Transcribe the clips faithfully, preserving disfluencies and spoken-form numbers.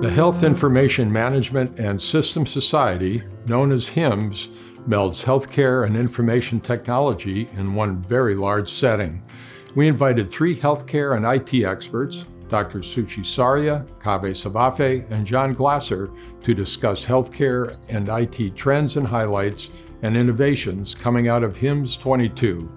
The Health Information Management and System Society, known as HIMSS, melds healthcare and information technology in one very large setting. We invited three healthcare and I T experts, Doctor Suchi Saria, Kaveh Safavi, and John Glaser, to discuss healthcare and I T trends and highlights and innovations coming out of HIMSS twenty-two.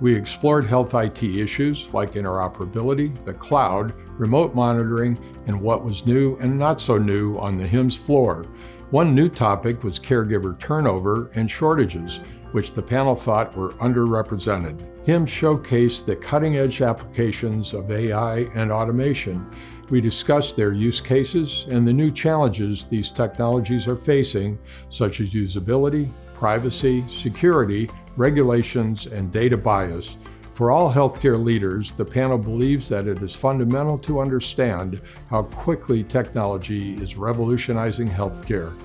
We explored health I T issues like interoperability, the cloud, remote monitoring, and what was new and not so new on the HIMSS floor. One new topic was caregiver turnover and shortages, which the panel thought were underrepresented. HIMSS showcased the cutting-edge applications of A I and automation. We discussed their use cases and the new challenges these technologies are facing, such as usability, privacy, security, regulations, and data bias. For all healthcare leaders, the panel believes that it is fundamental to understand how quickly technology is revolutionizing healthcare.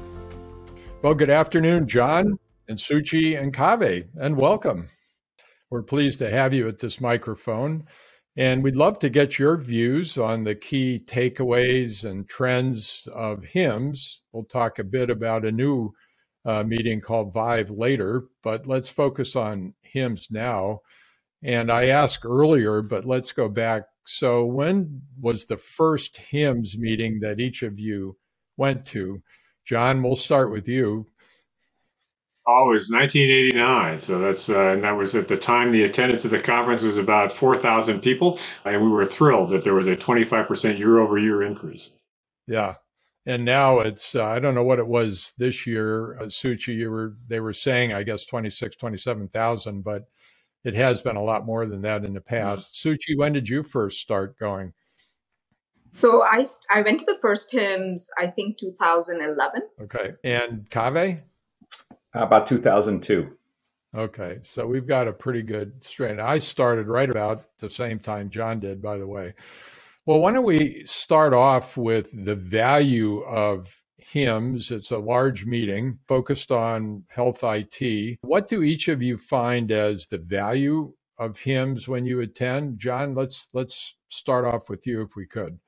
Well, good afternoon, John and Suchi and Kaveh, and welcome. We're pleased to have you at this microphone, and we'd love to get your views on the key takeaways and trends of HIMSS. We'll talk a bit about a new uh, meeting called VIVE later, but let's focus on HIMSS now. And I asked earlier, but let's go back. So when was the first HIMSS meeting that each of you went to? John, we'll start with you. Always nineteen eighty-nine. So that's, uh, and that was at the time the attendance at the conference was about four thousand people. And we were thrilled that there was a twenty-five percent year over year increase. Yeah. And now it's, uh, I don't know what it was this year, uh, Suchi, you were, they were saying, I guess, twenty-six, twenty-seven thousand, but it has been a lot more than that in the past. Suchi, when did you first start going? So I I went to the first HIMSS, I think two thousand eleven. Okay. And Kaveh? About two thousand two. Okay. So we've got a pretty good strand. I started right about the same time John did, by the way. Well, why don't we start off with the value of HIMSS? It's a large meeting focused on health I T. What do each of you find as the value of HIMSS when you attend? John, let's let's start off with you if we could.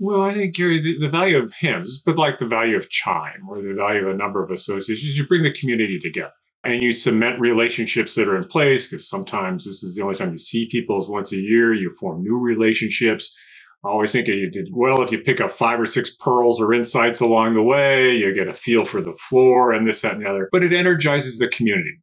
Well, I think, Gary, the, the value of HIMSS, but like the value of Chime or the value of a number of associations, you bring the community together and you cement relationships that are in place, because sometimes this is the only time you see people is once a year. You form new relationships. I always think you did well if you pick up five or six pearls or insights along the way, you get a feel for the floor and this, that, and the other. But it energizes the community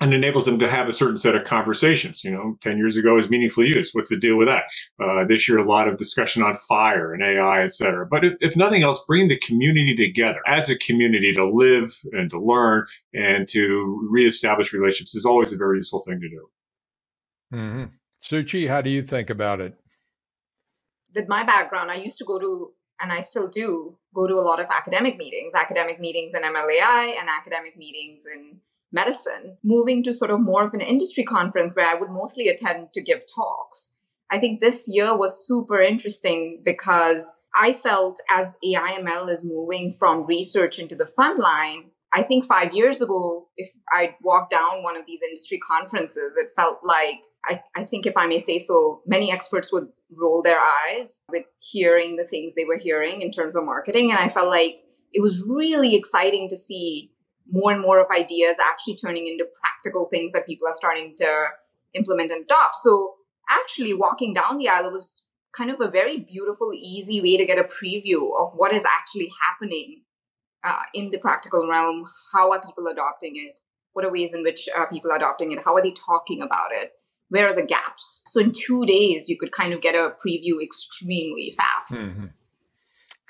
and enables them to have a certain set of conversations. You know, ten years ago is meaningful use. What's the deal with that? Uh, this year, a lot of discussion on FHIR and A I, et cetera. But if, if nothing else, bring the community together as a community to live and to learn and to reestablish relationships is always a very useful thing to do. Mm-hmm. Suchi, how do you think about it? With my background, I used to go to, and I still do, go to a lot of academic meetings, academic meetings in M L A I and academic meetings in medicine, moving to sort of more of an industry conference where I would mostly attend to give talks. I think this year was super interesting because I felt as A I M L is moving from research into the front line, I think five years ago, if I walked down one of these industry conferences, it felt like, I, I think if I may say so, many experts would roll their eyes with hearing the things they were hearing in terms of marketing. And I felt like it was really exciting to see more and more of ideas actually turning into practical things that people are starting to implement and adopt. So actually walking down the aisle was kind of a very beautiful, easy way to get a preview of what is actually happening uh, in the practical realm. How are people adopting it? What are ways in which uh, people are adopting it? How are they talking about it? Where are the gaps? So in two days, you could kind of get a preview extremely fast. Mm-hmm.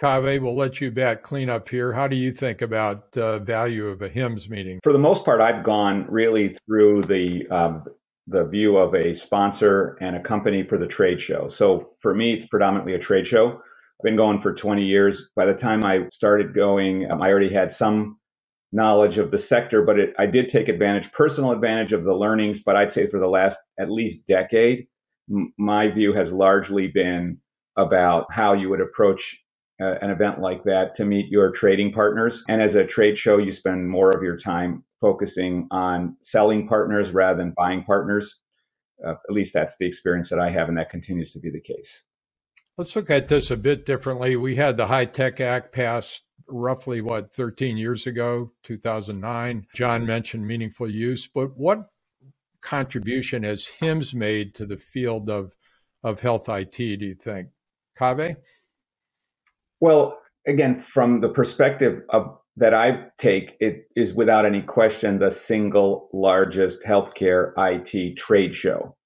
Kaveh, we'll let you back clean up here. How do you think about the uh, value of a HIMSS meeting? For the most part, I've gone really through the uh, the view of a sponsor and a company for the trade show. So for me, it's predominantly a trade show. I've been going for twenty years. By the time I started going, um, I already had some knowledge of the sector, but it, I did take advantage, personal advantage of the learnings. But I'd say for the last at least decade, m- my view has largely been about how you would approach uh, an event like that to meet your trading partners. And as a trade show, you spend more of your time focusing on selling partners rather than buying partners. Uh, at least that's the experience that I have, and that continues to be the case. Let's look at this a bit differently. We had the High Tech Act passed roughly, what, thirteen years ago, two thousand nine. John mentioned meaningful use, but what contribution has HIMSS made to the field of, of health I T, do you think? Kaveh? Well, again, from the perspective of that I take, it is without any question the single largest healthcare I T trade show.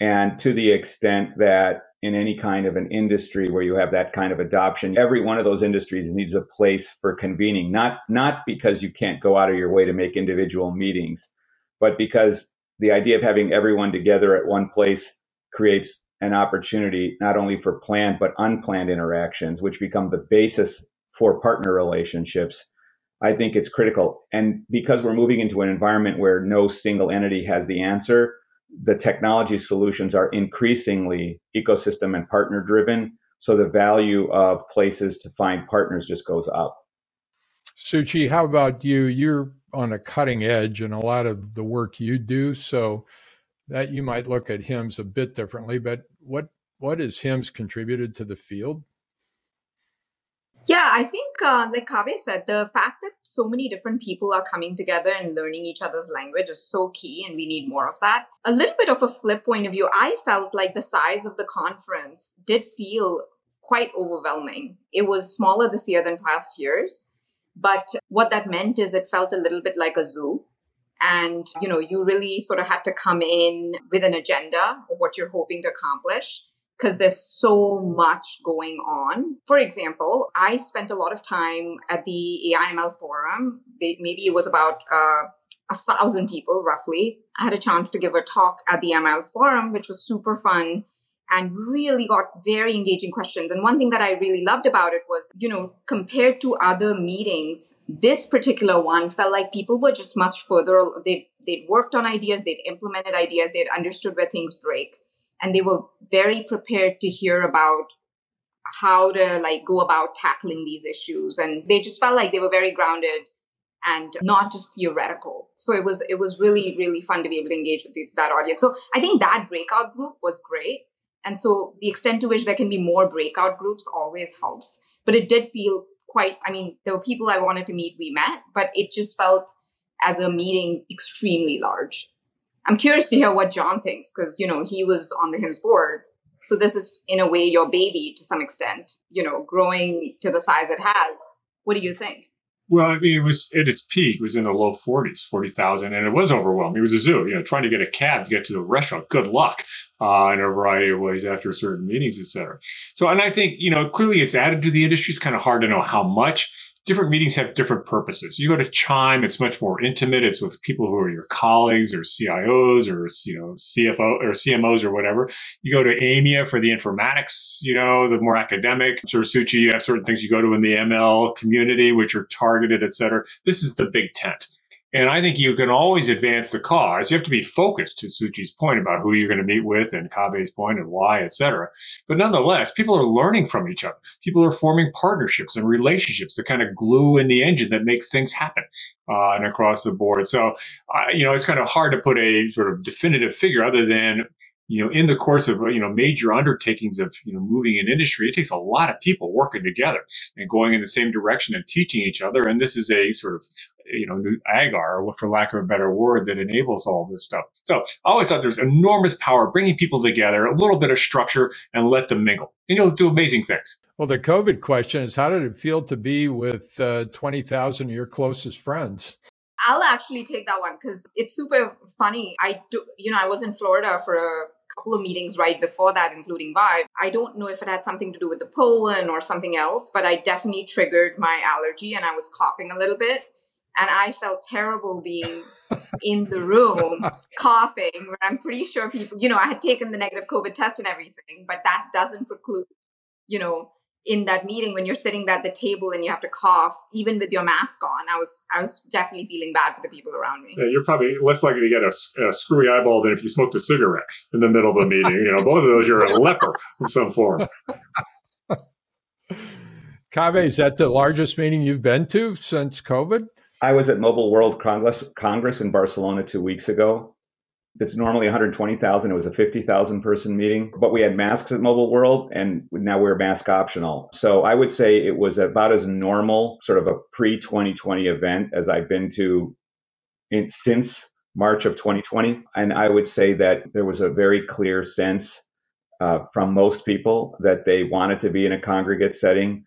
And to the extent that in any kind of an industry where you have that kind of adoption, every one of those industries needs a place for convening, not, not because you can't go out of your way to make individual meetings, but because the idea of having everyone together at one place creates an opportunity not only for planned but unplanned interactions, which become the basis for partner relationships. I think it's critical. And because we're moving into an environment where no single entity has the answer, the technology solutions are increasingly ecosystem and partner driven. So the value of places to find partners just goes up. Suchi, how about you? You're on a cutting edge in a lot of the work you do. So that you might look at HIMSS a bit differently, but what, what has HIMSS contributed to the field? Yeah, I think, uh, like Kaveh said, the fact that so many different people are coming together and learning each other's language is so key, and we need more of that. A little bit of a flip point of view, I felt like the size of the conference did feel quite overwhelming. It was smaller this year than past years, but what that meant is it felt a little bit like a zoo. And, you know, you really sort of had to come in with an agenda of what you're hoping to accomplish, because there's so much going on. For example, I spent a lot of time at the A I M L forum. They, maybe it was about uh, a thousand people, roughly. I had a chance to give a talk at the M L forum, which was super fun and really got very engaging questions. And one thing that I really loved about it was, you know, compared to other meetings, this particular one felt like people were just much further. They'd, they'd worked on ideas, they'd implemented ideas, they'd understood where things break. And they were very prepared to hear about how to like go about tackling these issues. And they just felt like they were very grounded and not just theoretical. So it was it was really, really fun to be able to engage with the, that audience. So I think that breakout group was great. And so the extent to which there can be more breakout groups always helps. But it did feel quite, I mean, there were people I wanted to meet, we met, but it just felt as a meeting extremely large. I'm curious to hear what John thinks, because, you know, he was on the HIMSS board. So this is, in a way, your baby to some extent, you know, growing to the size it has. What do you think? Well, I mean, it was at its peak, it was in the low forties, forty thousand, and it was overwhelming. It was a zoo, you know, trying to get a cab to get to the restaurant. Good luck uh, in a variety of ways after certain meetings, et cetera. So, and I think, you know, clearly it's added to the industry. It's kind of hard to know how much. Different meetings have different purposes. You go to Chime, it's much more intimate. It's with people who are your colleagues or C I Os or, you know, C F O or C M Os or whatever. You go to AMIA for the informatics, you know, the more academic. Sort of Suchi, you have certain things you go to in the M L community, which are targeted, et cetera. This is the big tent. And I think you can always advance the cause. You have to be focused, to Suchi's point, about who you're going to meet with and Kaveh's point and why, et cetera. But nonetheless, people are learning from each other. People are forming partnerships and relationships, the kind of glue in the engine that makes things happen uh, and across the board. So, uh, you know, it's kind of hard to put a sort of definitive figure other than, you know, in the course of, you know, major undertakings of, you know, moving an industry, it takes a lot of people working together and going in the same direction and teaching each other. And this is a sort of, you know, new agar, for lack of a better word, that enables all this stuff. So I always thought there's enormous power bringing people together, a little bit of structure, and let them mingle. And you'll do amazing things. Well, the COVID question is, how did it feel to be with uh, twenty thousand of your closest friends? I'll actually take that one because it's super funny. I do, you know, I was in Florida for a couple of meetings right before that, including VIVE. I don't know if it had something to do with the pollen or something else, but I definitely triggered my allergy and I was coughing a little bit. And I felt terrible being in the room coughing, when I'm pretty sure people, you know, I had taken the negative COVID test and everything, but that doesn't preclude, you know, in that meeting when you're sitting at the table and you have to cough, even with your mask on. I was I was definitely feeling bad for the people around me. Yeah, you're probably less likely to get a, a screwy eyeball than if you smoked a cigarette in the middle of a meeting. You know, both of those, you're a leper in some form. Kaveh, is that the largest meeting you've been to since COVID? I was at Mobile World Congress, Congress in Barcelona two weeks ago, It's normally one hundred twenty thousand. It was a fifty thousand person meeting, but we had masks at Mobile World, and now we're mask optional. So I would say it was about as normal sort of a pre twenty twenty event as I've been to in, since March of twenty twenty. And I would say that there was a very clear sense uh, from most people that they wanted to be in a congregate setting.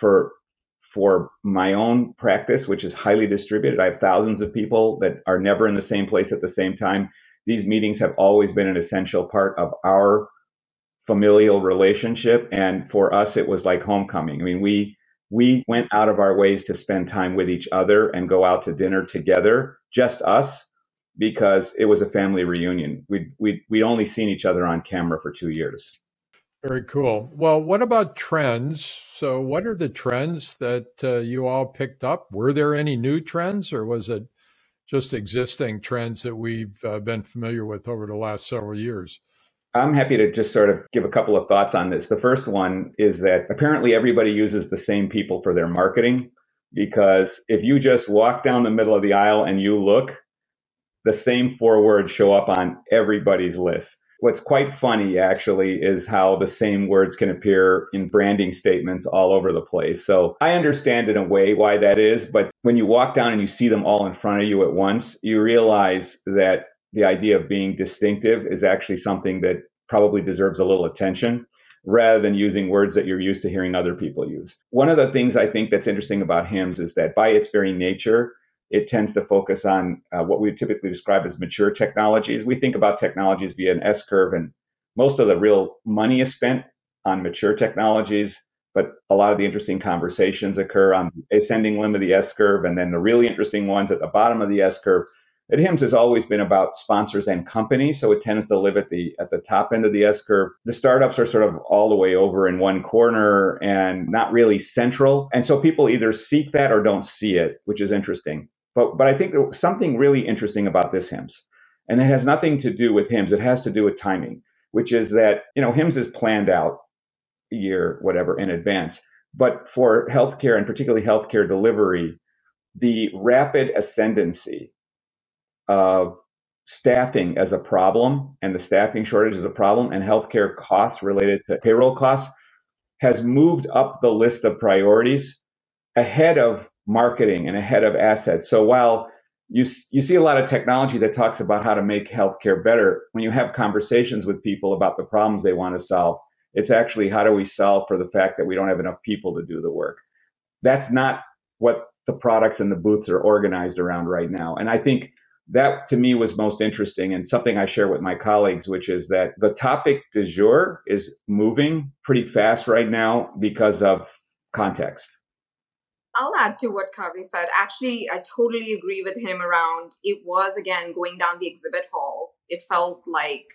For For my own practice, which is highly distributed, I have thousands of people that are never in the same place at the same time. These meetings have always been an essential part of our familial relationship. And for us, it was like homecoming. I mean, we we went out of our ways to spend time with each other and go out to dinner together, just us, because it was a family reunion. We'd, we'd, we'd only seen each other on camera for two years. Very cool. Well, what about trends? So what are the trends that uh, you all picked up? Were there any new trends, or was it just existing trends that we've uh, been familiar with over the last several years? I'm happy to just sort of give a couple of thoughts on this. The first one is that apparently everybody uses the same people for their marketing, because if you just walk down the middle of the aisle and you look, the same four words show up on everybody's list. What's quite funny, actually, is how the same words can appear in branding statements all over the place. So I understand in a way why that is, but when you walk down and you see them all in front of you at once, you realize that the idea of being distinctive is actually something that probably deserves a little attention, rather than using words that you're used to hearing other people use. One of the things I think that's interesting about HIMSS is that by its very nature, it tends to focus on uh, what we typically describe as mature technologies. We think about technologies via an S-curve, and most of the real money is spent on mature technologies, but a lot of the interesting conversations occur on the ascending limb of the S-curve, and then the really interesting ones at the bottom of the S-curve. At HIMSS has always been about sponsors and companies, so it tends to live at the at the top end of the S-curve. The startups are sort of all the way over in one corner and not really central. And so people either seek that or don't see it, which is interesting. But but I think there's something really interesting about this HIMSS, and it has nothing to do with HIMSS. It has to do with timing, which is that, you know, HIMSS is planned out a year, whatever, in advance. But for healthcare, and particularly healthcare delivery, the rapid ascendancy of staffing as a problem, and the staffing shortage as a problem, and healthcare costs related to payroll costs, has moved up the list of priorities ahead of marketing and ahead of assets. So while you you see a lot of technology that talks about how to make healthcare better, when you have conversations with people about the problems they want to solve, it's actually how do we solve for the fact that we don't have enough people to do the work. That's not what the products and the booths are organized around right now. And I think that, to me, was most interesting, and something I share with my colleagues, which is that the topic du jour is moving pretty fast right now because of context. I'll add to what Kaveh said. Actually, I totally agree with him around it was, again, going down the exhibit hall. It felt like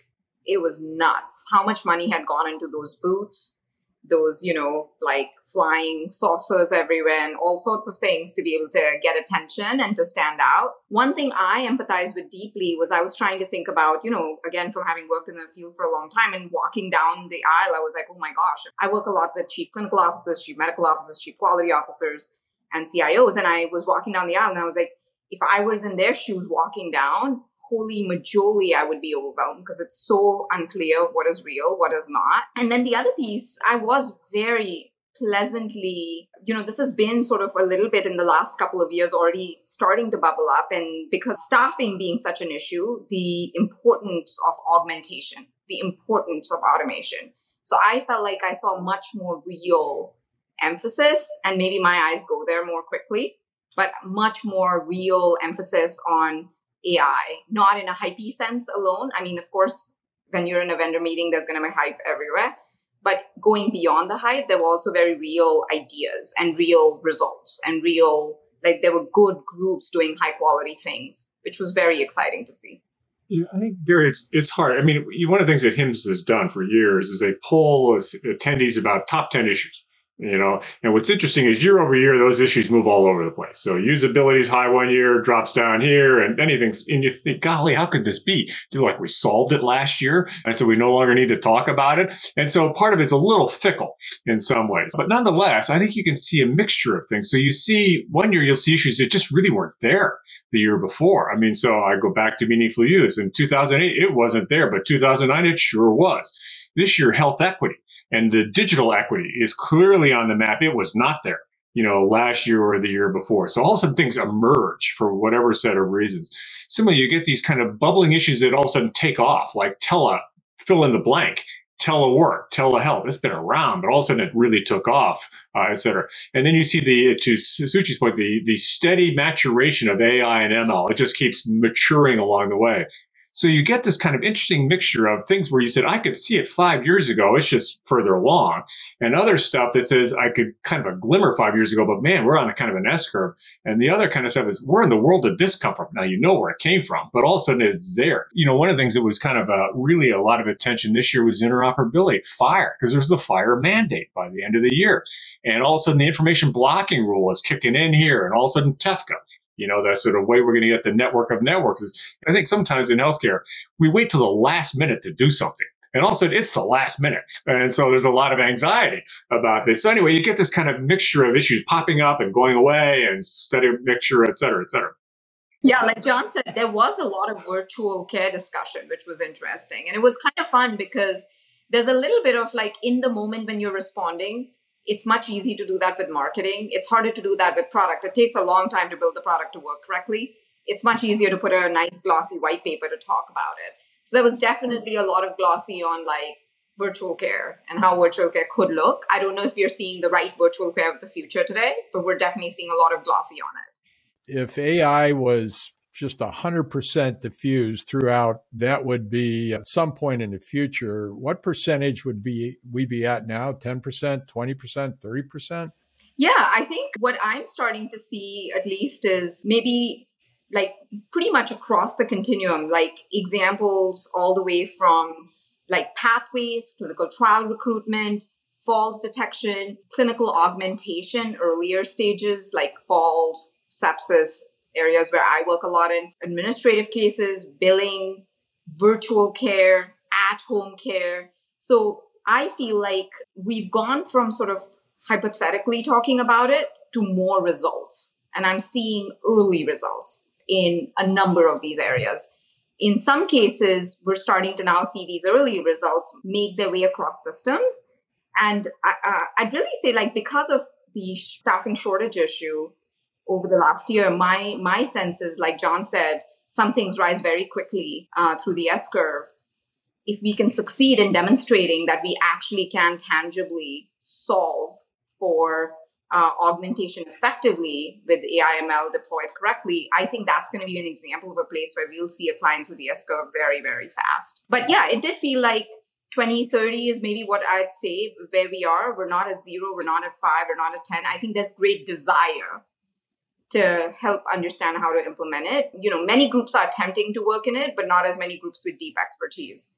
it was nuts how much money had gone into those booths, those, you know, like flying saucers everywhere and all sorts of things to be able to get attention and to stand out. One thing I empathized with deeply was I was trying to think about, you know, again, from having worked in the field for a long time and walking down the aisle, I was like, oh my gosh, I work a lot with chief clinical officers, chief medical officers, chief quality officers, and C I Os. And I was walking down the aisle and I was like, if I was in their shoes walking down, holy majoli, I would be overwhelmed, because it's so unclear what is real, what is not. And then the other piece, I was very pleasantly, you know, this has been sort of a little bit in the last couple of years already starting to bubble up. And because staffing being such an issue, the importance of augmentation, the importance of automation. So I felt like I saw much more real emphasis, and maybe my eyes go there more quickly, but much more real emphasis on A I, not in a hypey sense alone. I mean, of course, when you're in a vendor meeting, there's going to be hype everywhere, but going beyond the hype, there were also very real ideas and real results and real, like there were good groups doing high quality things, which was very exciting to see. Yeah, I think, Barry, it's it's hard. I mean, one of the things that HIMSS has done for years is they poll attendees about top ten issues. You know, and what's interesting is year over year, those issues move all over the place. So usability is high one year, drops down here, and anything's, and you think, golly, how could this be? They're like, we solved it last year, and so we no longer need to talk about it. And so part of it's a little fickle in some ways. But nonetheless, I think you can see a mixture of things. So you see one year, you'll see issues that just really weren't there the year before. I mean, so I go back to meaningful use. In two thousand eight, it wasn't there, but two thousand nine, it sure was. This year, health equity and the digital equity is clearly on the map. It was not there, you know, last year or the year before. So all of a sudden things emerge for whatever set of reasons. Similarly, you get these kind of bubbling issues that all of a sudden take off, like tele, fill in the blank, telework, telehealth. It's been around, but all of a sudden it really took off, uh, et cetera. And then you see the, to Suchi's point, the, the steady maturation of A I and M L. It just keeps maturing along the way. So you get this kind of interesting mixture of things where you said, I could see it five years ago. It's just further along, and other stuff that says I could kind of a glimmer five years ago, but man, we're on a kind of an S curve. And the other kind of stuff is, where in the world did this come from? Now, you know where it came from, but all of a sudden it's there. You know, one of the things that was kind of a, really a lot of attention this year was interoperability, FHIR, because there's the FHIR mandate by the end of the year. And all of a sudden the information blocking rule is kicking in here, and all of a sudden TEFCA. You know, that sort of way we're going to get the network of networks is, I think sometimes in healthcare, we wait till the last minute to do something. And also it's the last minute. And so there's a lot of anxiety about this. So anyway, you get this kind of mixture of issues popping up and going away and setting mixture, et cetera, et cetera. Yeah, like John said, there was a lot of virtual care discussion, which was interesting. And it was kind of fun because there's a little bit of like in the moment when you're responding. It's much easier to do that with marketing. It's harder to do that with product. It takes a long time to build the product to work correctly. It's much easier to put a nice glossy white paper to talk about it. So there was definitely a lot of glossy on like virtual care and how virtual care could look. I don't know if you're seeing the right virtual care of the future today, but we're definitely seeing a lot of glossy on it. If A I was just one hundred percent diffused throughout, that would be at some point in the future. What percentage would be we be at now? ten percent, twenty percent, thirty percent? Yeah, I think what I'm starting to see at least is maybe like pretty much across the continuum, like examples all the way from like pathways, clinical trial recruitment, falls detection, clinical augmentation, earlier stages like falls, sepsis, areas where I work a lot in, administrative cases, billing, virtual care, at-home care. So I feel like we've gone from sort of hypothetically talking about it to more results. And I'm seeing early results in a number of these areas. In some cases, we're starting to now see these early results make their way across systems. And I, uh, I'd really say like because of the staffing shortage issue, over the last year, my my sense is, like John said, some things rise very quickly uh, through the S-curve. If we can succeed in demonstrating that we actually can tangibly solve for uh, augmentation effectively with A I M L deployed correctly, I think that's going to be an example of a place where we'll see a climb through the S-curve very, very fast. But yeah, it did feel like twenty thirty is maybe what I'd say where we are. We're not at zero, we're not at five, we're not at ten. I think there's great desire to help understand how to implement it. You know, many groups are attempting to work in it, but not as many groups with deep expertise.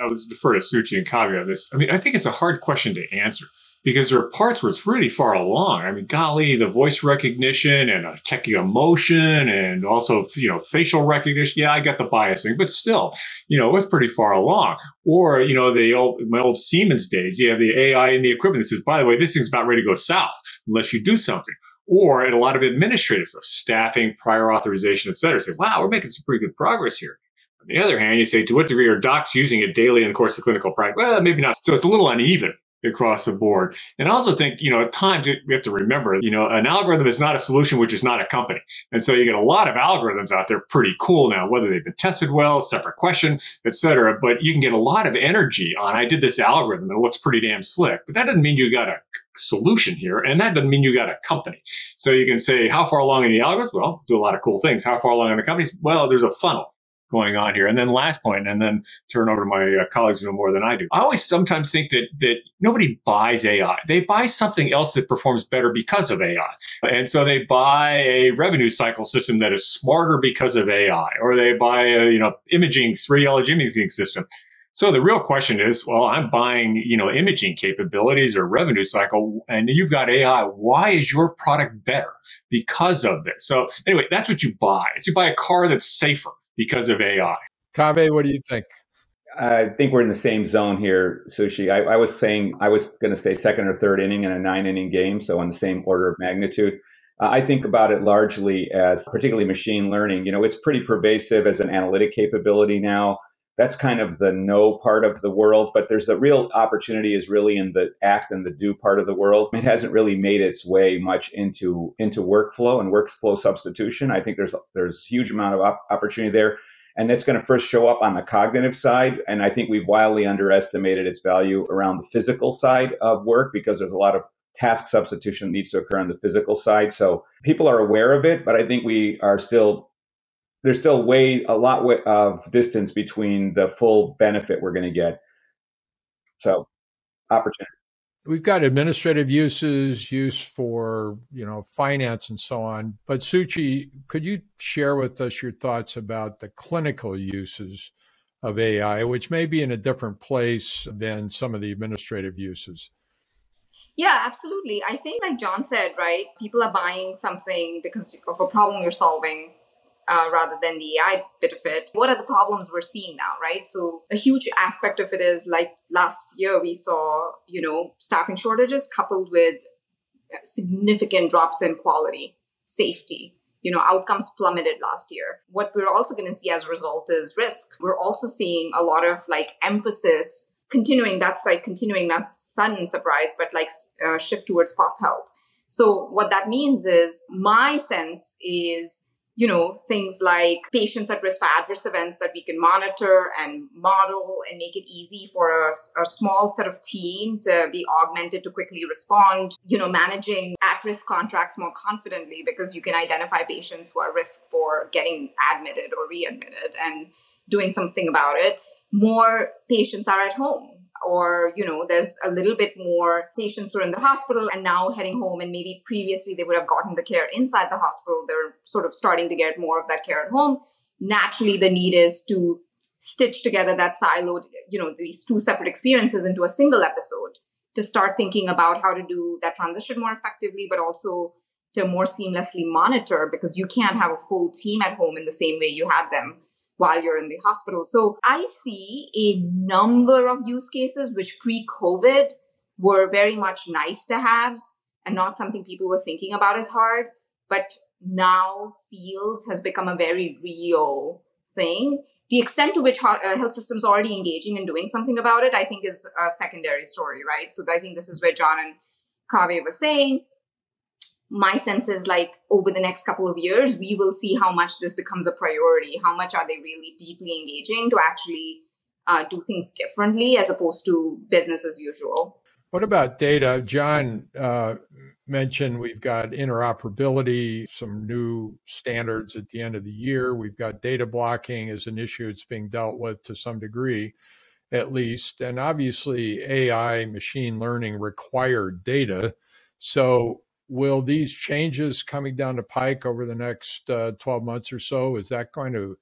I would defer to Suchi and Kaveh on this. I mean, I think it's a hard question to answer because there are parts where it's really far along. I mean, golly, the voice recognition and uh, checking emotion and also, you know, facial recognition. Yeah, I got the bias thing, but still, you know, it's pretty far along. Or, you know, the old, my old Siemens days, you have the A I in the equipment that says, by the way, this thing's about ready to go south unless you do something. Or in a lot of administrative stuff, staffing, prior authorization, et cetera, say, wow, we're making some pretty good progress here. On the other hand, you say, to what degree are docs using it daily in the course of clinical practice? Well, maybe not. So it's a little uneven across the board. And I also think, you know, at times we have to remember, you know, an algorithm is not a solution, which is not a company. And so you get a lot of algorithms out there pretty cool now, whether they've been tested well, separate question, et cetera. But you can get a lot of energy on, I did this algorithm, and it looks pretty damn slick. But that doesn't mean you got a solution here. And that doesn't mean you got a company. So you can say, how far along in the algorithm? Well, do a lot of cool things. How far along in the companies? Well, there's a funnel going on here. And then last point, and then turn over to my uh, colleagues who know more than I do. I always sometimes think that that nobody buys A I. They buy something else that performs better because of A I. And so they buy a revenue cycle system that is smarter because of A I, or they buy a, you know, imaging, radiology imaging system So the real question is, well, I'm buying, you know, imaging capabilities or revenue cycle, and you've got A I. Why is your product better because of this? So anyway, that's what you buy. It's you buy a car that's safer because of A I. Kaveh, what do you think? I think we're in the same zone here, Sushi. I, I was saying, I was going to say second or third inning in a nine inning game. So on the same order of magnitude. Uh, I think about it largely as particularly machine learning. You know, it's pretty pervasive as an analytic capability now. That's kind of the no part of the world, but there's the real opportunity is really in the act and the do part of the world. It hasn't really made its way much into into workflow and workflow substitution. I think there's there's huge amount of op- opportunity there. And it's going to first show up on the cognitive side. And I think we've wildly underestimated its value around the physical side of work, because there's a lot of task substitution that needs to occur on the physical side. So people are aware of it, but I think we are still, there's still way a lot of distance between the full benefit we're going to get. So opportunity. We've got administrative uses, use for, you know, finance and so on. But Suchi, could you share with us your thoughts about the clinical uses of A I, which may be in a different place than some of the administrative uses? Yeah, absolutely. I think like John said, right, people are buying something because of a problem you're solving. Uh, rather than the A I bit of it. What are the problems we're seeing now, right? So a huge aspect of it is like last year we saw, you know, staffing shortages coupled with significant drops in quality, safety, you know, outcomes plummeted last year. What we're also going to see as a result is risk. We're also seeing a lot of like emphasis continuing, that's like continuing, not sudden surprise, but like uh, shift towards pop health. So what that means is my sense is, you know, things like patients at risk for adverse events that we can monitor and model and make it easy for a, a small set of team to be augmented to quickly respond, you know, managing at-risk contracts more confidently because you can identify patients who are at risk for getting admitted or readmitted and doing something about it. More patients are at home. Or, you know, there's a little bit more patients who are in the hospital and now heading home, and maybe previously they would have gotten the care inside the hospital. They're sort of starting to get more of that care at home. Naturally, the need is to stitch together that siloed, you know, these two separate experiences into a single episode to start thinking about how to do that transition more effectively, but also to more seamlessly monitor, because you can't have a full team at home in the same way you had them while you're in the hospital. So I see a number of use cases which pre-COVID were very much nice to haves and not something people were thinking about as hard, but now feels has become a very real thing. The extent to which health systems are already engaging and doing something about it, I think is a secondary story, right? So I think this is where John and Kaveh were saying, my sense is like over the next couple of years, we will see how much this becomes a priority. How much are they really deeply engaging to actually uh, do things differently as opposed to business as usual? What about data? John uh, mentioned we've got interoperability, some new standards at the end of the year. We've got data blocking as an issue that's being dealt with to some degree, at least. And obviously A I, machine learning require data. So will these changes coming down the pike over the next uh, twelve months or so, is that going to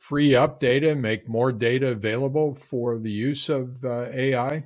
free up data, make more data available for the use of uh, A I?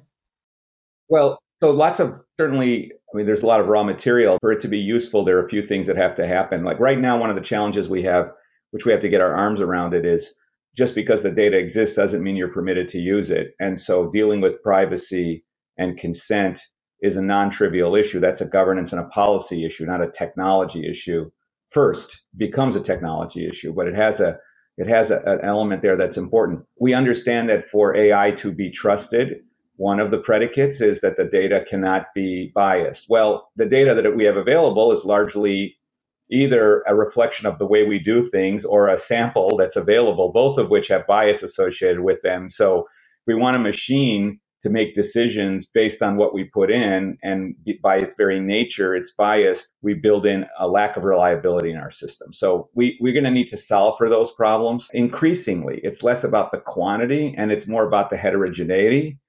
Well, so lots of, certainly, I mean, there's a lot of raw material. For it to be useful, there are a few things that have to happen. Like right now, one of the challenges we have, which we have to get our arms around it, is just because the data exists doesn't mean you're permitted to use it. And so dealing with privacy and consent is a non-trivial issue. That's a governance and a policy issue, not a technology issue. First becomes a technology issue, but it has a it has a, an element there that's important. We understand that for A I to be trusted, one of the predicates is that the data cannot be biased. Well, the data that we have available is largely either a reflection of the way we do things or a sample that's available, both of which have bias associated with them. So we want a machine to make decisions based on what we put in, and by its very nature, it's biased. We build in a lack of reliability in our system. So we, we're going to need to solve for those problems. Increasingly, it's less about the quantity and it's more about the heterogeneity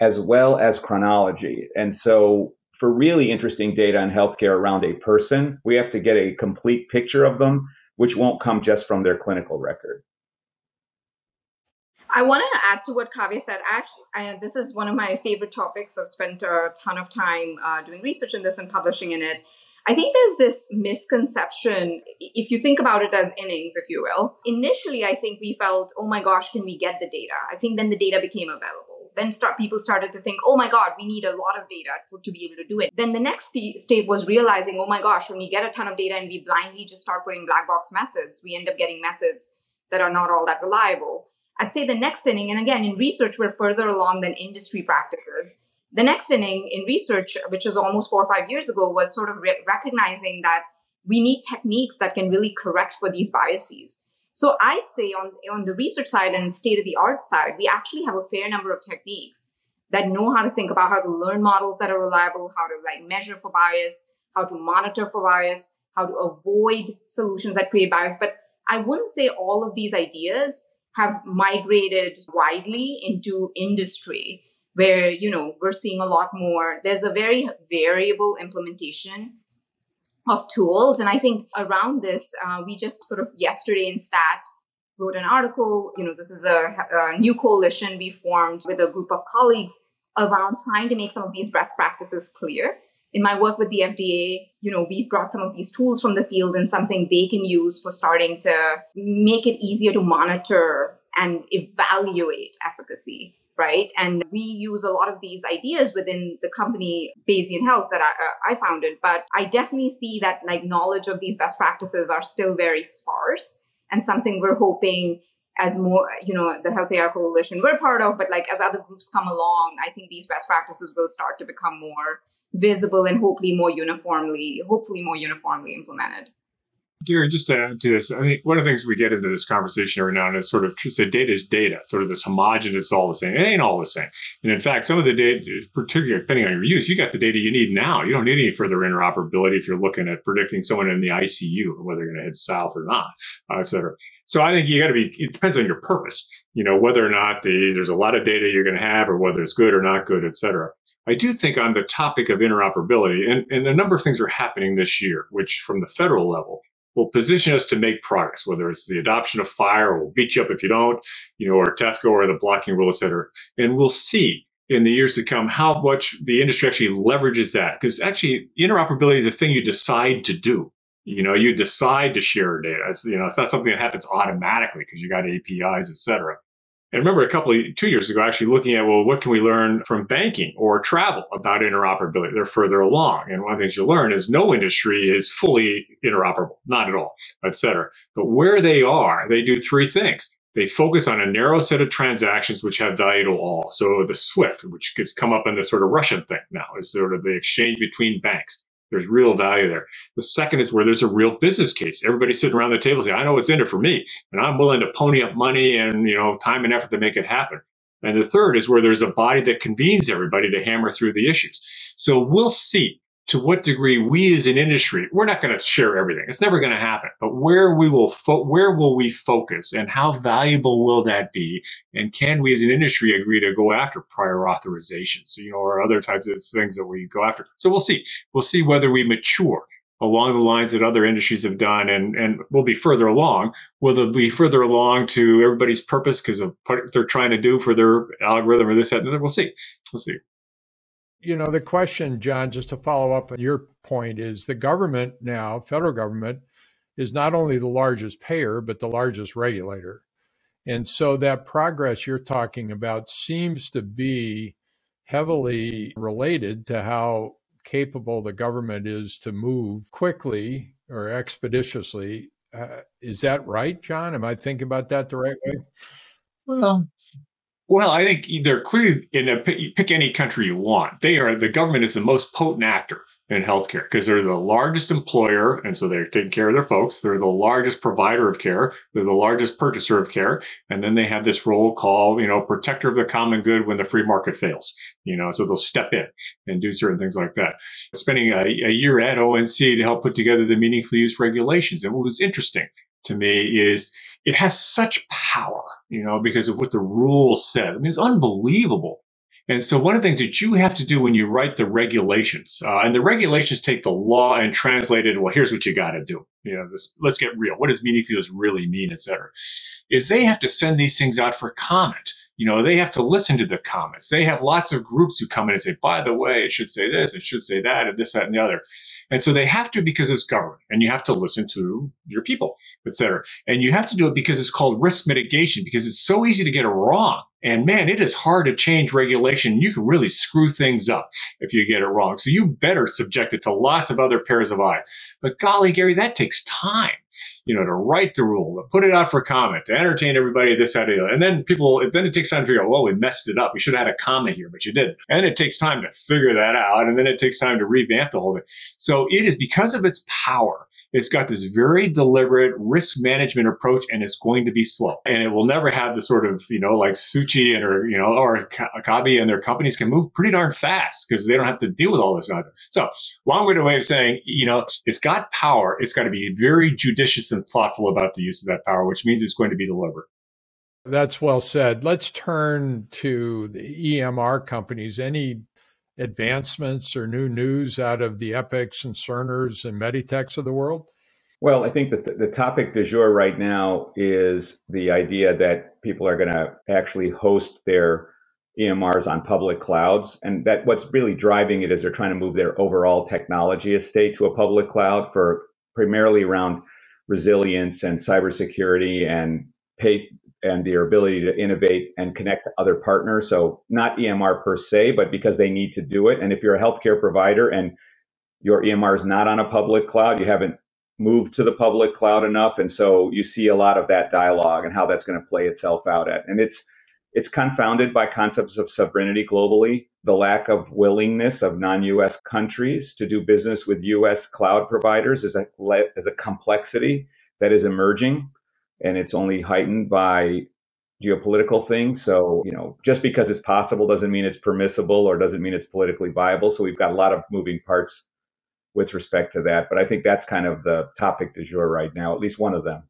as well as chronology. And so for really interesting data in healthcare around a person, we have to get a complete picture of them, which won't come just from their clinical record. I want to add to what Kaveh said. Actually, I, this is one of my favorite topics. I've spent a ton of time uh, doing research in this and publishing in it. I think there's this misconception, if you think about it as innings, if you will. Initially, I think we felt, oh my gosh, can we get the data? I think then the data became available. Then start, people started to think, oh my God, we need a lot of data to be able to do it. Then the next st- state was realizing, oh my gosh, when we get a ton of data and we blindly just start putting black box methods, we end up getting methods that are not all that reliable. I'd say the next inning, and again, in research, we're further along than industry practices. The next inning in research, which is almost four or five years ago, was sort of re- recognizing that we need techniques that can really correct for these biases. So I'd say on, on the research side and state-of-the-art side, we actually have a fair number of techniques that know how to think about how to learn models that are reliable, how to like measure for bias, how to monitor for bias, how to avoid solutions that create bias. But I wouldn't say all of these ideas have migrated widely into industry, where, you know, we're seeing a lot more. There's a very variable implementation of tools. And I think around this, uh, we just sort of yesterday in STAT wrote an article. You know, this is a, a new coalition we formed with a group of colleagues around trying to make some of these best practices clear. In my work with the F D A, you know, we've brought some of these tools from the field and something they can use for starting to make it easier to monitor and evaluate efficacy, right? And we use a lot of these ideas within the company Bayesian Health that I, uh, I founded, but I definitely see that like knowledge of these best practices are still very sparse, and something we're hoping as more, you know, the Health Air Coalition we're part of, but like as other groups come along, I think these best practices will start to become more visible and hopefully more uniformly, hopefully more uniformly implemented. Gary, just to add to this, I mean, one of the things we get into this conversation right now, and it's sort of true, so data is data, sort of this homogenous, all the same. It ain't all the same. And in fact, some of the data, particularly depending on your use, you got the data you need now. You don't need any further interoperability if you're looking at predicting someone in the I C U, whether they're going to head south or not, uh, et cetera. So I think you got to be, it depends on your purpose, you know, whether or not the, there's a lot of data you're going to have or whether it's good or not good, et cetera. I do think on the topic of interoperability, and, and a number of things are happening this year, which from the federal level will position us to make progress, whether it's the adoption of FHIR, we'll beat you up if you don't, you know, or TEFCA or the blocking rule, et cetera. And we'll see in the years to come how much the industry actually leverages that. Because actually, interoperability is a thing you decide to do. You know, you decide to share data. It's, you know, it's not something that happens automatically because you got A P Is, et cetera. And remember a couple of two years ago, actually looking at, well, what can we learn from banking or travel about interoperability? They're further along. And one of the things you learn is no industry is fully interoperable, not at all, et cetera. But where they are, they do three things. They focus on a narrow set of transactions which have value to all. So the SWIFT, which has come up in the sort of Russian thing now, is sort of the exchange between banks. There's real value there. The second is where there's a real business case. Everybody's sitting around the table saying, I know what's in it for me, and I'm willing to pony up money and, you know, time and effort to make it happen. And the third is where there's a body that convenes everybody to hammer through the issues. So we'll see to what degree we as an industry, we're not going to share everything. It's never going to happen. But where we will fo- where will we focus, and how valuable will that be? And can we as an industry agree to go after prior authorizations, you know, or other types of things that we go after? So we'll see. We'll see whether we mature along the lines that other industries have done, and, and we'll be further along. Will they be further along to everybody's purpose because of what they're trying to do for their algorithm or this, that, and then we'll see. We'll see. You know, the question, John, just to follow up on your point, is the government now, federal government, is not only the largest payer, but the largest regulator. And so that progress you're talking about seems to be heavily related to how capable the government is to move quickly or expeditiously. Uh, is that right, John? Am I thinking about that the right way? Well, Well, I think they're clearly in a pick any country you want. They are the government is the most potent actor in healthcare because they're the largest employer. And so they're taking care of their folks. They're the largest provider of care. They're the largest purchaser of care. And then they have this role called, you know, protector of the common good when the free market fails, you know, so they'll step in and do certain things like that. Spending a, a year at O N C to help put together the meaningful use regulations. And what was interesting to me is it has such power, you know, because of what the rules said. I mean, it's unbelievable. And so one of the things that you have to do when you write the regulations, uh, and the regulations take the law and translate it, well, here's what you got to do. You know, this, let's get real. What does meaningful use really mean, et cetera. is they have to send these things out for comment. You know, they have to listen to the comments. They have lots of groups who come in and say, by the way, it should say this, it should say that, and this, that, and the other. And so they have to, because it's government, and you have to listen to your people, et cetera. And you have to do it because it's called risk mitigation, because it's so easy to get it wrong. And man, it is hard to change regulation. You can really screw things up if you get it wrong. So you better subject it to lots of other pairs of eyes. But golly, Gary, that takes time. You know, to write the rule, to put it out for comment, to entertain everybody, this, that, and then people, then it takes time to figure out, well, we messed it up. We should have had a comma here, but you didn't. And it takes time to figure that out. And then it takes time to revamp the whole thing. So it is, because of its power, it's got this very deliberate risk management approach, and it's going to be slow. And it will never have the sort of, you know, like Suchi and her, you know, or Kaveh and their companies can move pretty darn fast because they don't have to deal with all this nonsense. So long-winded way of saying, you know, it's got power. It's got to be very judicious and thoughtful about the use of that power, which means it's going to be deliberate. That's well said. Let's turn to the E M R companies. Any advancements or new news out of the Epics and Cerners and Meditechs of the world? Well, I think that the, the topic du jour right now is the idea that people are going to actually host their E M Rs on public clouds. And that what's really driving it is they're trying to move their overall technology estate to a public cloud for primarily around resilience and cybersecurity and pace and their ability to innovate and connect to other partners. So not E M R per se, but because they need to do it. And if you're a healthcare provider and your E M R is not on a public cloud, you haven't moved to the public cloud enough. And so you see a lot of that dialogue and how that's going to play itself out at. And it's it's confounded by concepts of sovereignty globally, the lack of willingness of non-U S countries to do business with U S cloud providers is a, is a complexity that is emerging. And it's only heightened by geopolitical things. So, you know, just because it's possible doesn't mean it's permissible or doesn't mean it's politically viable. So we've got a lot of moving parts with respect to that. But I think that's kind of the topic du jour right now, at least one of them.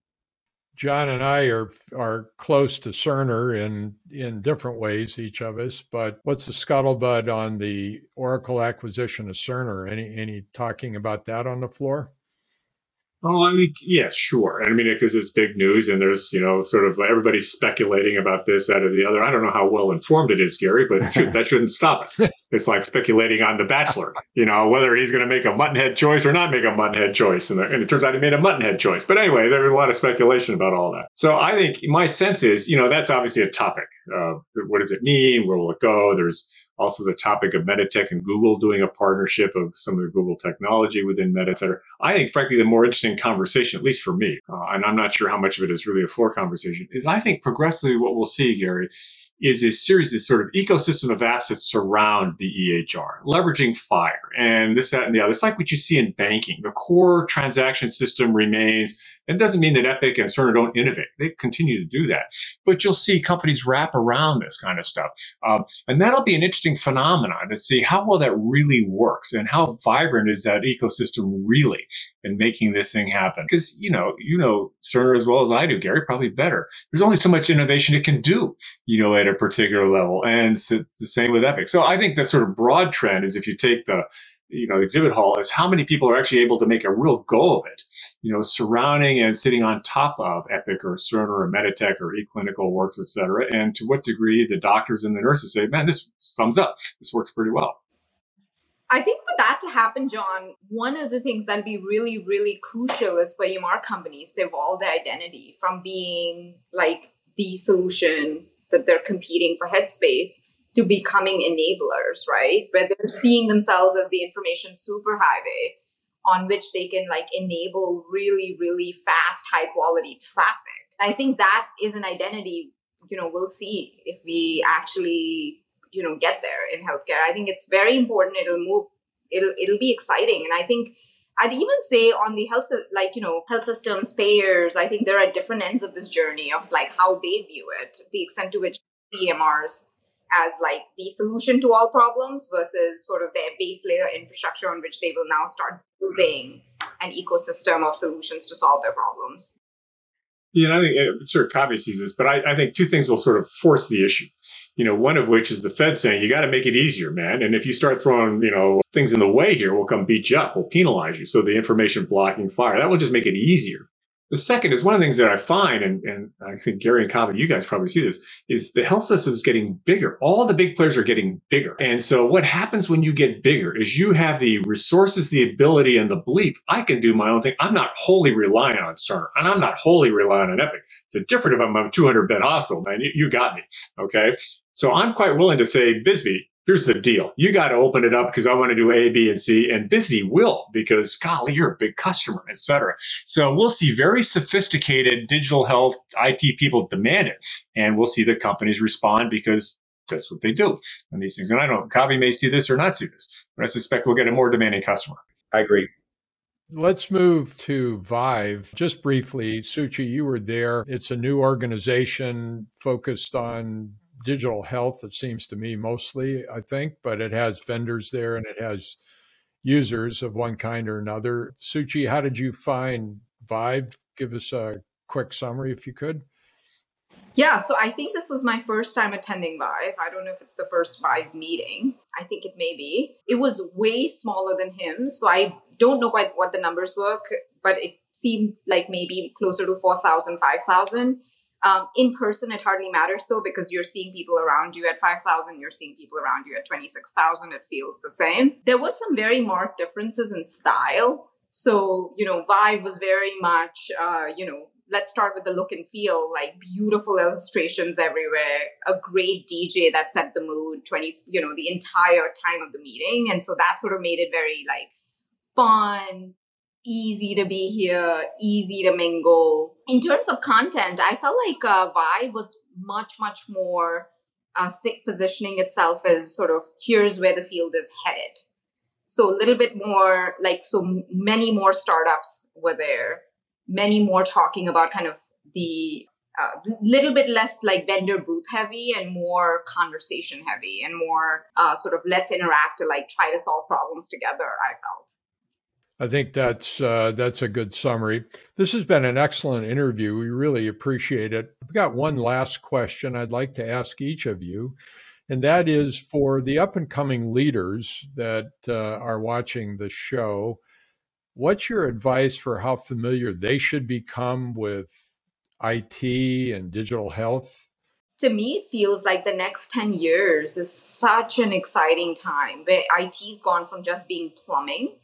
John and I are are close to Cerner in, in different ways, each of us. But what's the scuttlebutt on the Oracle acquisition of Cerner? Any any talking about that on the floor? Oh, I mean, yeah, sure. I mean, because it's big news and there's, you know, sort of everybody's speculating about this, that, or the other. I don't know how well informed it is, Gary, but shoot, that shouldn't stop us. It's like speculating on The Bachelor, you know, whether he's going to make a muttonhead choice or not make a muttonhead choice. And, the, and it turns out he made a muttonhead choice. But anyway, there was a lot of speculation about all that. So I think my sense is, you know, that's obviously a topic. Uh, what does it mean? Where will it go? There's also the topic of Meditech and Google doing a partnership of some of their Google technology within Meta, et cetera. I think, frankly, the more interesting conversation, at least for me, uh, and I'm not sure how much of it is really a floor conversation, is I think progressively what we'll see, Gary, is a series of sort of ecosystem of apps that surround the E H R, leveraging FHIR and this, that, and the other. It's like what you see in banking. The core transaction system remains. It doesn't mean that Epic and Cerner don't innovate. They continue to do that. But you'll see companies wrap around this kind of stuff. Um, and that'll be an interesting phenomenon to see how well that really works and how vibrant is that ecosystem really in making this thing happen. Because, you know, you know Cerner as well as I do, Gary, probably better. There's only so much innovation it can do, you know, at a particular level. And so it's the same with Epic. So I think that sort of broad trend is if you take the you know, exhibit hall is how many people are actually able to make a real go of it, you know, surrounding and sitting on top of Epic or Cerner or Meditech or eClinicalWorks, et cetera. And to what degree the doctors and the nurses say, man, this sums up. This works pretty well. I think for that to happen, John, one of the things that'd be really, really crucial is for E M R companies to evolve their identity from being like the solution that they're competing for headspace to becoming enablers, right? Where they're seeing themselves as the information superhighway on which they can like enable really, really fast, high quality traffic. I think that is an identity, you know, we'll see if we actually, you know, get there in healthcare. I think it's very important. It'll move, it'll, it'll be exciting. And I think I'd even say on the health, like, you know, health systems, payers, I think they're at different ends of this journey of like how they view it, the extent to which E M Rs as like the solution to all problems versus sort of their base layer infrastructure on which they will now start building an ecosystem of solutions to solve their problems. You know, I think, I'm sure Kaveh sees this, but I, I think two things will sort of force the issue. You know, one of which is the Fed saying, you got to make it easier, man. And if you start throwing, you know, things in the way here, we'll come beat you up, we'll penalize you. So the information blocking FHIR, that will just make it easier. The second is one of the things that I find, and, and I think Gary and Kaveh, you guys probably see this, is the health system is getting bigger. All the big players are getting bigger. And so what happens when you get bigger is you have the resources, the ability, and the belief, I can do my own thing. I'm not wholly reliant on Cerner, and I'm not wholly reliant on Epic. It's different if I'm a two hundred bed hospital, man. You, you got me, okay? So I'm quite willing to say, Bisbee, here's the deal. You got to open it up because I want to do A, B, and C. And Bisbee will because, golly, you're a big customer, et cetera. So we'll see very sophisticated digital health I T people demand it. And we'll see the companies respond because that's what they do on these things. And I don't know, Kaveh may see this or not see this, but I suspect we'll get a more demanding customer. I agree. Let's move to VIVE. Just briefly, Suchi, you were there. It's a new organization focused on digital health, it seems to me, mostly, I think, but it has vendors there and it has users of one kind or another. Suchi, how did you find VIVE? Give us a quick summary if you could. Yeah, so I think this was my first time attending VIVE. I don't know if it's the first VIVE meeting. I think it may be. It was way smaller than HIMSS, so I don't know quite what the numbers were, but it seemed like maybe closer to four thousand, five thousand. Um, in person, it hardly matters, though, because you're seeing people around you at five thousand, you're seeing people around you at twenty-six thousand. It feels the same. There were some very marked differences in style. So, you know, VIVE was very much, uh, you know, let's start with the look and feel, like beautiful illustrations everywhere, a great D J that set the mood twenty, you know, the entire time of the meeting. And so that sort of made it very, like, fun, easy to be here, easy to mingle. In terms of content, I felt like uh, VIVE was much, much more uh, thick positioning itself as sort of here's where the field is headed. So a little bit more like, so many more startups were there, many more talking about kind of the a uh, little bit less like vendor booth heavy and more conversation heavy and more uh, sort of let's interact to like try to solve problems together, I felt. I think that's uh, that's a good summary. This has been an excellent interview. We really appreciate it. I've got one last question I'd like to ask each of you, and that is for the up-and-coming leaders that uh, are watching the show, what's your advice for how familiar they should become with I T and digital health? To me, it feels like the next ten years is such an exciting time where I T's gone from just being plumbing,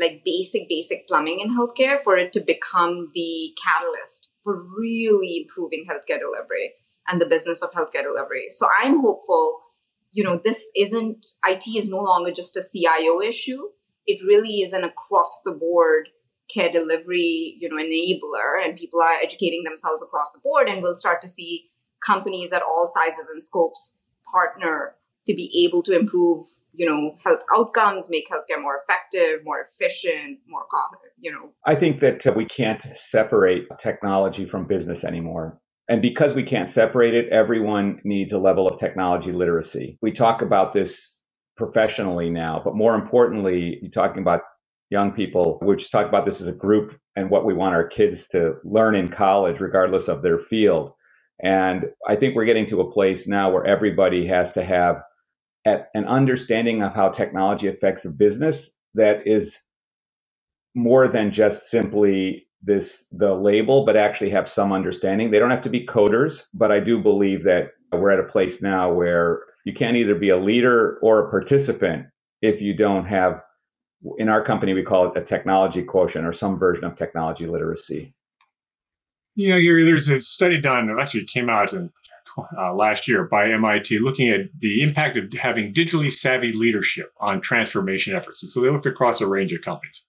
like basic, basic plumbing in healthcare, for it to become the catalyst for really improving healthcare delivery and the business of healthcare delivery. So I'm hopeful, you know, this isn't, I T is no longer just a C I O issue. It really is an across the board care delivery, you know, enabler, and people are educating themselves across the board, and we'll start to see companies at all sizes and scopes partner to be able to improve, you know, health outcomes, make healthcare more effective, more efficient, more cost, you know. I think that we can't separate technology from business anymore. And because we can't separate it, everyone needs a level of technology literacy. We talk about this professionally now, but more importantly, you're talking about young people. We just talk about this as a group and what we want our kids to learn in college, regardless of their field. And I think we're getting to a place now where everybody has to have at an understanding of how technology affects a business that is more than just simply this, the label, but actually have some understanding. They don't have to be coders, but I do believe that we're at a place now where you can't either be a leader or a participant if you don't have, in our company, we call it a technology quotient or some version of technology literacy. You know, Gary, there's a study done, actually it came out in Uh, last year by M I T, looking at the impact of having digitally savvy leadership on transformation efforts. And so they looked across a range of companies.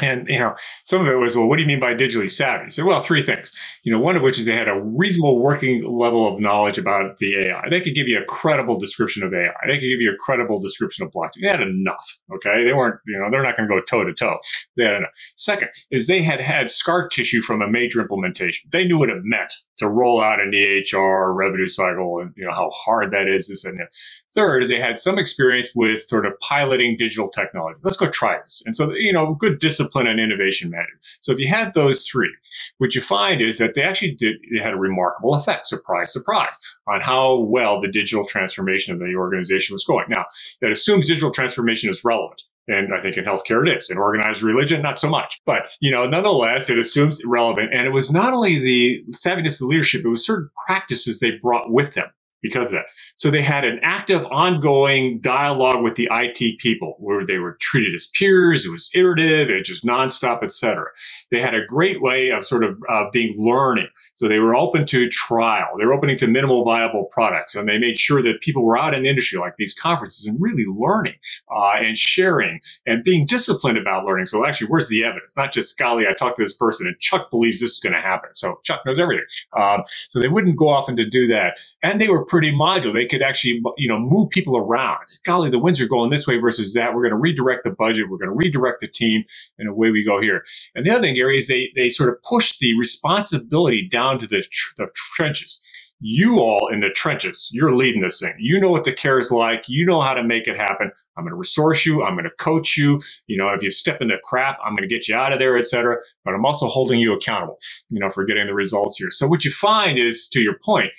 And, you know, some of it was, well, what do you mean by digitally savvy? So, well, three things. You know, one of which is they had a reasonable working level of knowledge about the A I. They could give you a credible description of A I. They could give you a credible description of blockchain. They had enough. Okay. They weren't, you know, they're not going to go toe to toe. They had enough. Second is they had had scar tissue from a major implementation. They knew what it meant to roll out an E H R revenue cycle and, you know, how hard that is, this and that. Third is they had some experience with sort of piloting digital technology. Let's go try this. And so, you know, good discipline and innovation management. So if you had those three, what you find is that they actually did, they had a remarkable effect, surprise, surprise, on how well the digital transformation of the organization was going. Now, that assumes digital transformation is relevant. And I think in healthcare it is. In organized religion, not so much. But, you know, nonetheless, it assumes relevant. And it was not only the savviness of the leadership, it was certain practices they brought with them because of that. So they had an active, ongoing dialogue with the I T people where they were treated as peers. It was iterative. It was just nonstop, et cetera. They had a great way of sort of uh, being learning. So they were open to trial. They were open to minimal viable products. And they made sure that people were out in the industry like these conferences and really learning uh, and sharing and being disciplined about learning. So actually, where's the evidence? Not just, golly, I talked to this person and Chuck believes this is going to happen. So Chuck knows everything. Um, so they wouldn't go off and to do that. And they were pretty modular. They could actually, you know, move people around. Golly, the winds are going this way versus that. We're going to redirect the budget. We're going to redirect the team, and away we go here. And the other thing, Gary, is they they sort of push the responsibility down to the, tr- the trenches. You all in the trenches, you're leading this thing. You know what the care is like. You know how to make it happen. I'm going to resource you. I'm going to coach you. You know, if you step in the crap, I'm going to get you out of there, et cetera. But I'm also holding you accountable, you know, for getting the results here. So what you find is, to your point,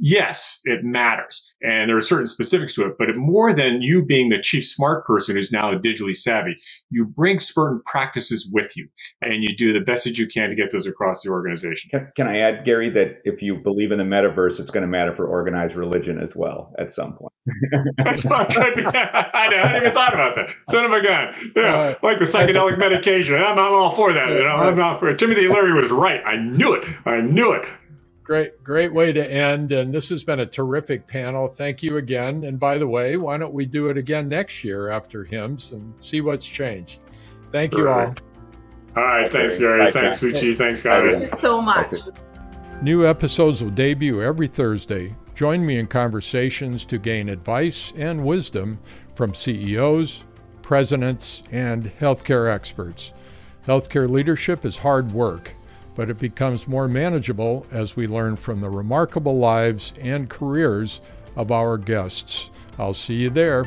yes, it matters. And there are certain specifics to it, but more than you being the chief smart person who's now digitally savvy, you bring certain practices with you and you do the best that you can to get those across the organization. Can, can I add, Gary, that if you believe in the metaverse, it's going to matter for organized religion as well at some point? I hadn't even thought about that. Son of a gun. Yeah, uh, like the psychedelic medication. I'm, I'm all for that. You know, I'm not for it. Timothy Leary was right. I knew it. I knew it. Great, great way to end. And this has been a terrific panel. Thank you again. And by the way, why don't we do it again next year after HIMSS and see what's changed? Thank you all. All right. Thanks, Gary. Bye, thanks, Suchi. Thanks, Kaveh. Thank you so much. New episodes will debut every Thursday. Join me in conversations to gain advice and wisdom from C E Os, presidents, and healthcare experts. Healthcare leadership is hard work, but it becomes more manageable as we learn from the remarkable lives and careers of our guests. I'll see you there.